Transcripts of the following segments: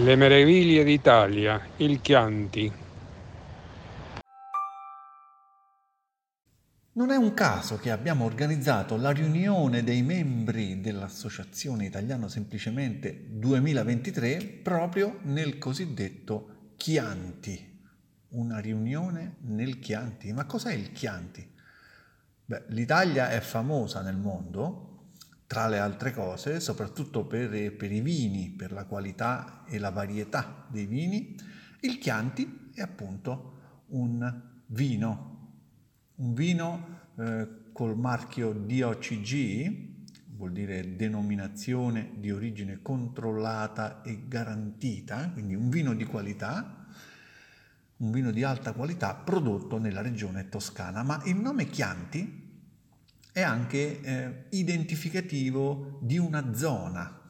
Le meraviglie d'Italia, il Chianti. Non è un caso che abbiamo organizzato la riunione dei membri dell'Associazione Italiana Semplicemente 2023 proprio nel cosiddetto Chianti. Una riunione nel Chianti. Ma cos'è il Chianti? Beh, l'Italia è famosa nel mondo, tra le altre cose, soprattutto per i vini, per la qualità e la varietà dei vini. Il Chianti è appunto un vino col marchio DOCG, vuol dire denominazione di origine controllata e garantita, quindi un vino di qualità, un vino di alta qualità prodotto nella regione toscana. Ma il nome Chianti è anche identificativo di una zona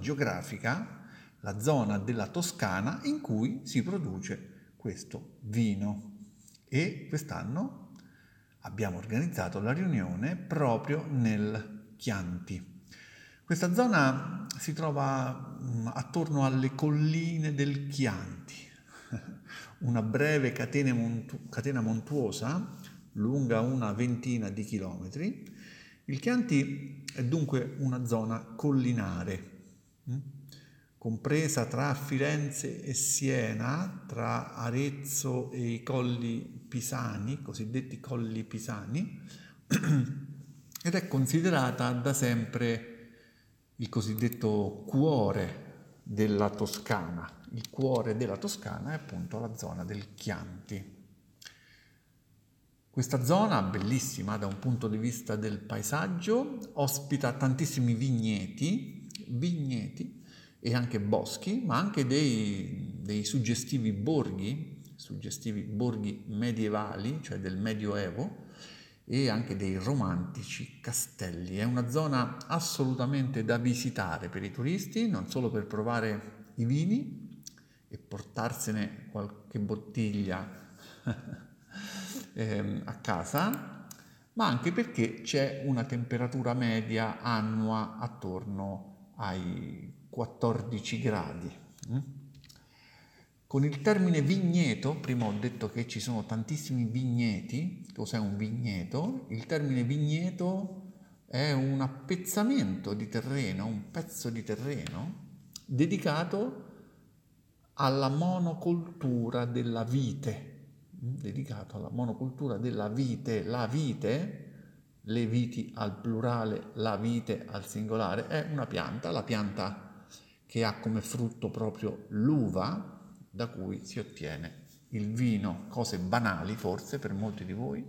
geografica, la zona della Toscana in cui si produce questo vino. E quest'anno abbiamo organizzato la riunione proprio nel Chianti. Questa zona si trova attorno alle colline del Chianti, una breve catena montuosa lunga una ventina di chilometri. Il Chianti è dunque una zona collinare, compresa tra Firenze e Siena, tra Arezzo e i Colli Pisani, cosiddetti Colli Pisani, ed è considerata da sempre il cosiddetto cuore della Toscana. Il cuore della Toscana è appunto la zona del Chianti. Questa zona, bellissima da un punto di vista del paesaggio, ospita tantissimi vigneti e anche boschi, ma anche dei suggestivi borghi medievali, cioè del Medioevo, e anche dei romantici castelli. È una zona assolutamente da visitare per i turisti, non solo per provare i vini e portarsene qualche bottiglia a casa, ma anche perché c'è una temperatura media annua attorno ai 14 gradi. Con il termine vigneto, prima ho detto che ci sono tantissimi vigneti. Cos'è un vigneto? Il termine vigneto è un appezzamento di terreno, un pezzo di terreno dedicato alla monocoltura della vite. La vite, le viti al plurale, la vite al singolare, è una pianta, la pianta che ha come frutto proprio l'uva da cui si ottiene il vino. Cose banali forse per molti di voi.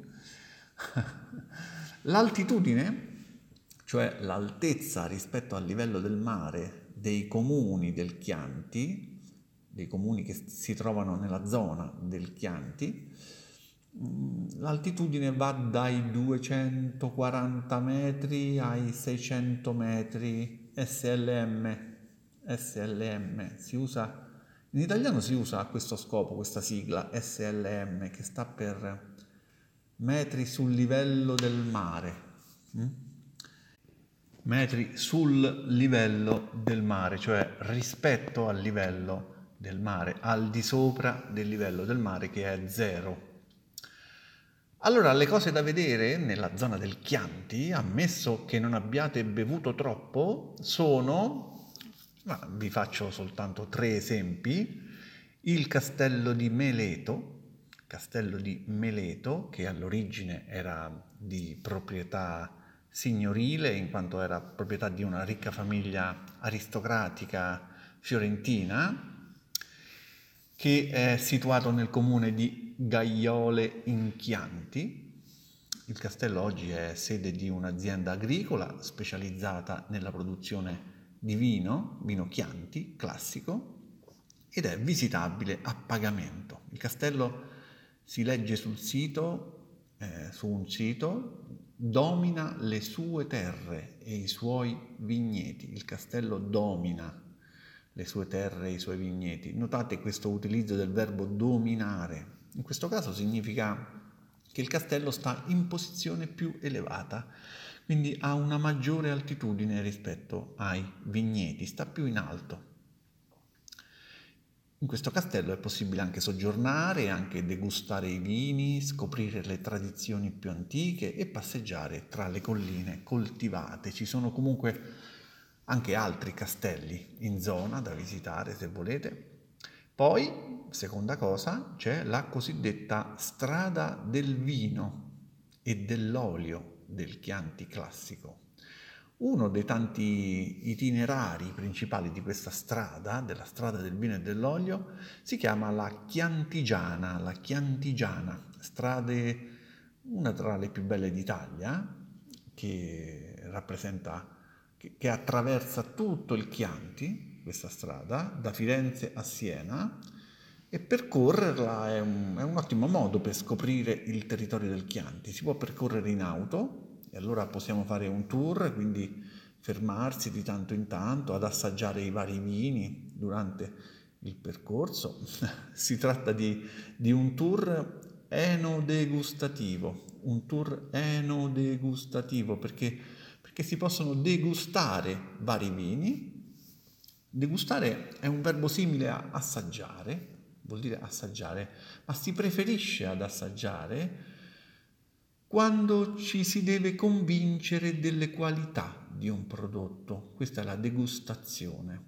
L'altitudine, cioè l'altezza rispetto al livello del mare dei comuni del Chianti, dei comuni che si trovano nella zona del Chianti, l'altitudine va dai 240 metri ai 600 metri, SLM si usa, in italiano si usa a questo scopo questa sigla SLM, che sta per metri sul livello del mare, cioè rispetto al livello del mare, al di sopra del livello del mare che è 0. Allora, le cose da vedere nella zona del Chianti, ammesso che non abbiate bevuto troppo, sono, vi faccio soltanto 3 esempi, il castello di Meleto, che all'origine era di proprietà signorile, in quanto era proprietà di una ricca famiglia aristocratica fiorentina, che è situato nel comune di Gaiole in Chianti. Il castello oggi è sede di un'azienda agricola specializzata nella produzione di vino Chianti classico, ed è visitabile a pagamento. Il castello si legge su un sito, domina le sue terre e i suoi vigneti. Il castello domina le sue terre e i suoi vigneti. Notate questo utilizzo del verbo dominare. In questo caso significa che il castello sta in posizione più elevata, quindi ha una maggiore altitudine rispetto ai vigneti, sta più in alto. In questo castello è possibile anche soggiornare, anche degustare i vini, scoprire le tradizioni più antiche e passeggiare tra le colline coltivate. Ci sono comunque anche altri castelli in zona da visitare se volete. Poi, seconda cosa, c'è la cosiddetta strada del vino e dell'olio del Chianti classico. Uno dei tanti itinerari principali di questa strada, della strada del vino e dell'olio, si chiama la Chiantigiana, strade, una tra le più belle d'Italia, che attraversa tutto il Chianti, questa strada, da Firenze a Siena, e percorrerla è un ottimo modo per scoprire il territorio del Chianti. Si può percorrere in auto, e allora possiamo fare un tour, quindi fermarsi di tanto in tanto ad assaggiare i vari vini durante il percorso. Si tratta di un tour enodegustativo, perché si possono degustare vari vini. Degustare è un verbo simile a assaggiare, vuol dire assaggiare, ma si preferisce ad assaggiare quando ci si deve convincere delle qualità di un prodotto. Questa è la degustazione.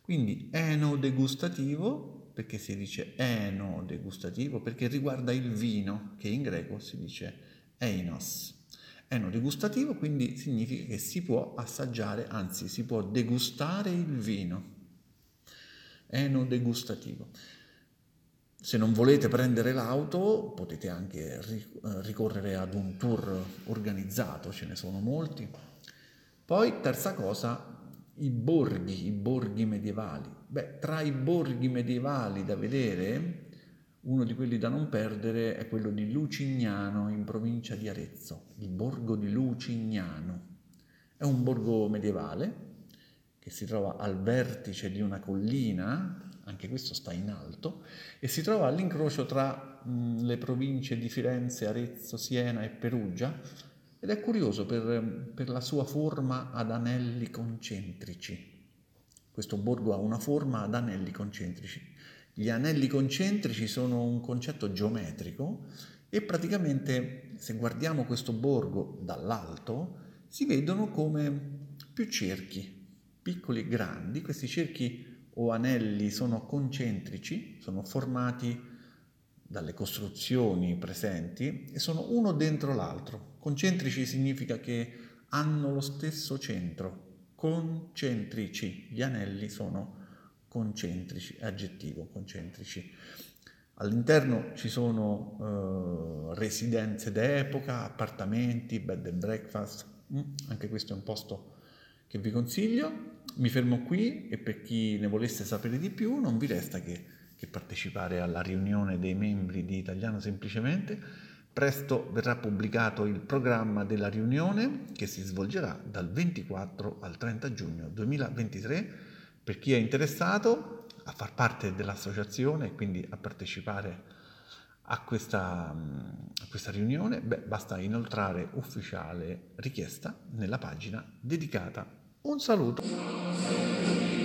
Quindi enodegustativo, perché si dice enodegustativo? Perché riguarda il vino, che in greco si dice einos. Enodegustativo quindi significa che si può assaggiare, anzi si può degustare il vino. Enodegustativo. Se non volete prendere l'auto, potete anche ricorrere ad un tour organizzato, ce ne sono molti. Poi, terza cosa, i borghi medievali. Beh, tra i borghi medievali da vedere, uno di quelli da non perdere è quello di Lucignano, in provincia di Arezzo. Il borgo di Lucignano è un borgo medievale che si trova al vertice di una collina, anche questo sta in alto, e si trova all'incrocio tra le province di Firenze, Arezzo, Siena e Perugia, ed è curioso per la sua forma ad anelli concentrici. Questo borgo ha una forma ad anelli concentrici. Gli anelli concentrici sono un concetto geometrico e praticamente, se guardiamo questo borgo dall'alto, si vedono come più cerchi, piccoli e grandi. Questi cerchi o anelli sono concentrici, sono formati dalle costruzioni presenti e sono uno dentro l'altro. Concentrici significa che hanno lo stesso centro. Concentrici, gli anelli sono concentrici, aggettivo concentrici. All'interno ci sono residenze d'epoca, appartamenti, bed and breakfast. Anche questo è un posto che vi consiglio. Mi fermo qui e per chi ne volesse sapere di più non vi resta che partecipare alla riunione dei membri di Italiano Semplicemente. Presto verrà pubblicato il programma della riunione, che si svolgerà dal 24 al 30 giugno 2023. Per chi è interessato a far parte dell'associazione e quindi a partecipare a questa riunione, basta inoltrare ufficiale richiesta nella pagina dedicata. Un saluto.